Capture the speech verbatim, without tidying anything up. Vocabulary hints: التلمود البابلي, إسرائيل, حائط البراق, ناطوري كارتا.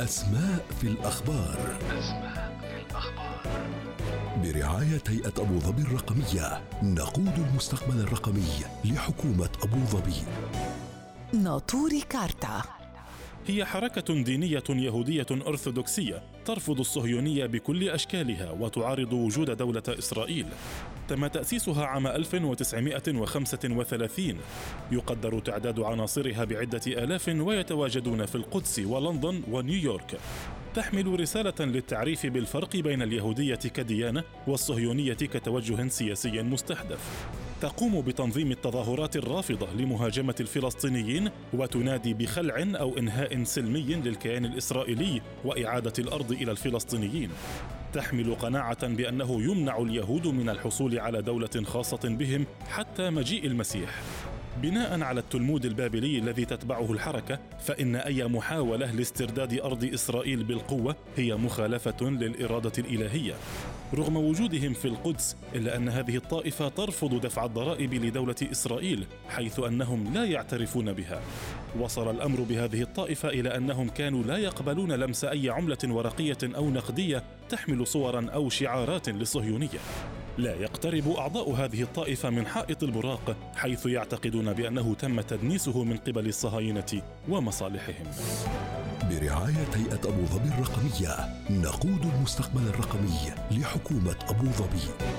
أسماء في الأخبار. أسماء في الأخبار برعاية هيئة أبو ظبي الرقمية، نقود المستقبل الرقمي لحكومة أبو ظبي. ناطوري كارتا هي حركة دينية يهودية أرثوذكسية ترفض الصهيونية بكل أشكالها وتعارض وجود دولة إسرائيل. تم تأسيسها عام ألف وتسعمائة وخمسة وثلاثين. يقدر تعداد عناصرها بعدة آلاف ويتواجدون في القدس ولندن ونيويورك. تحمل رسالة للتعريف بالفرق بين اليهودية كديانة والصهيونية كتوجه سياسي مستحدث. تقوم بتنظيم التظاهرات الرافضة لمهاجمة الفلسطينيين وتنادي بخلع أو إنهاء سلمي للكيان الإسرائيلي وإعادة الأرض إلى الفلسطينيين. تحمل قناعة بأنه يمنع اليهود من الحصول على دولة خاصة بهم حتى مجيء المسيح. بناء على التلمود البابلي الذي تتبعه الحركة، فإن أي محاولة لاسترداد أرض إسرائيل بالقوة هي مخالفة للإرادة الإلهية. رغم وجودهم في القدس، إلا أن هذه الطائفة ترفض دفع الضرائب لدولة إسرائيل، حيث أنهم لا يعترفون بها. وصل الأمر بهذه الطائفة إلى أنهم كانوا لا يقبلون لمس أي عملة ورقية أو نقدية تحمل صوراً أو شعارات للصهيونية. لا يقترب أعضاء هذه الطائفة من حائط البراق، حيث يعتقدون بأنه تم تدنيسه من قبل الصهاينة ومصالحهم. برعاية هيئة أبو ظبي الرقمية، نقود المستقبل الرقمي لحكومة أبو ظبي.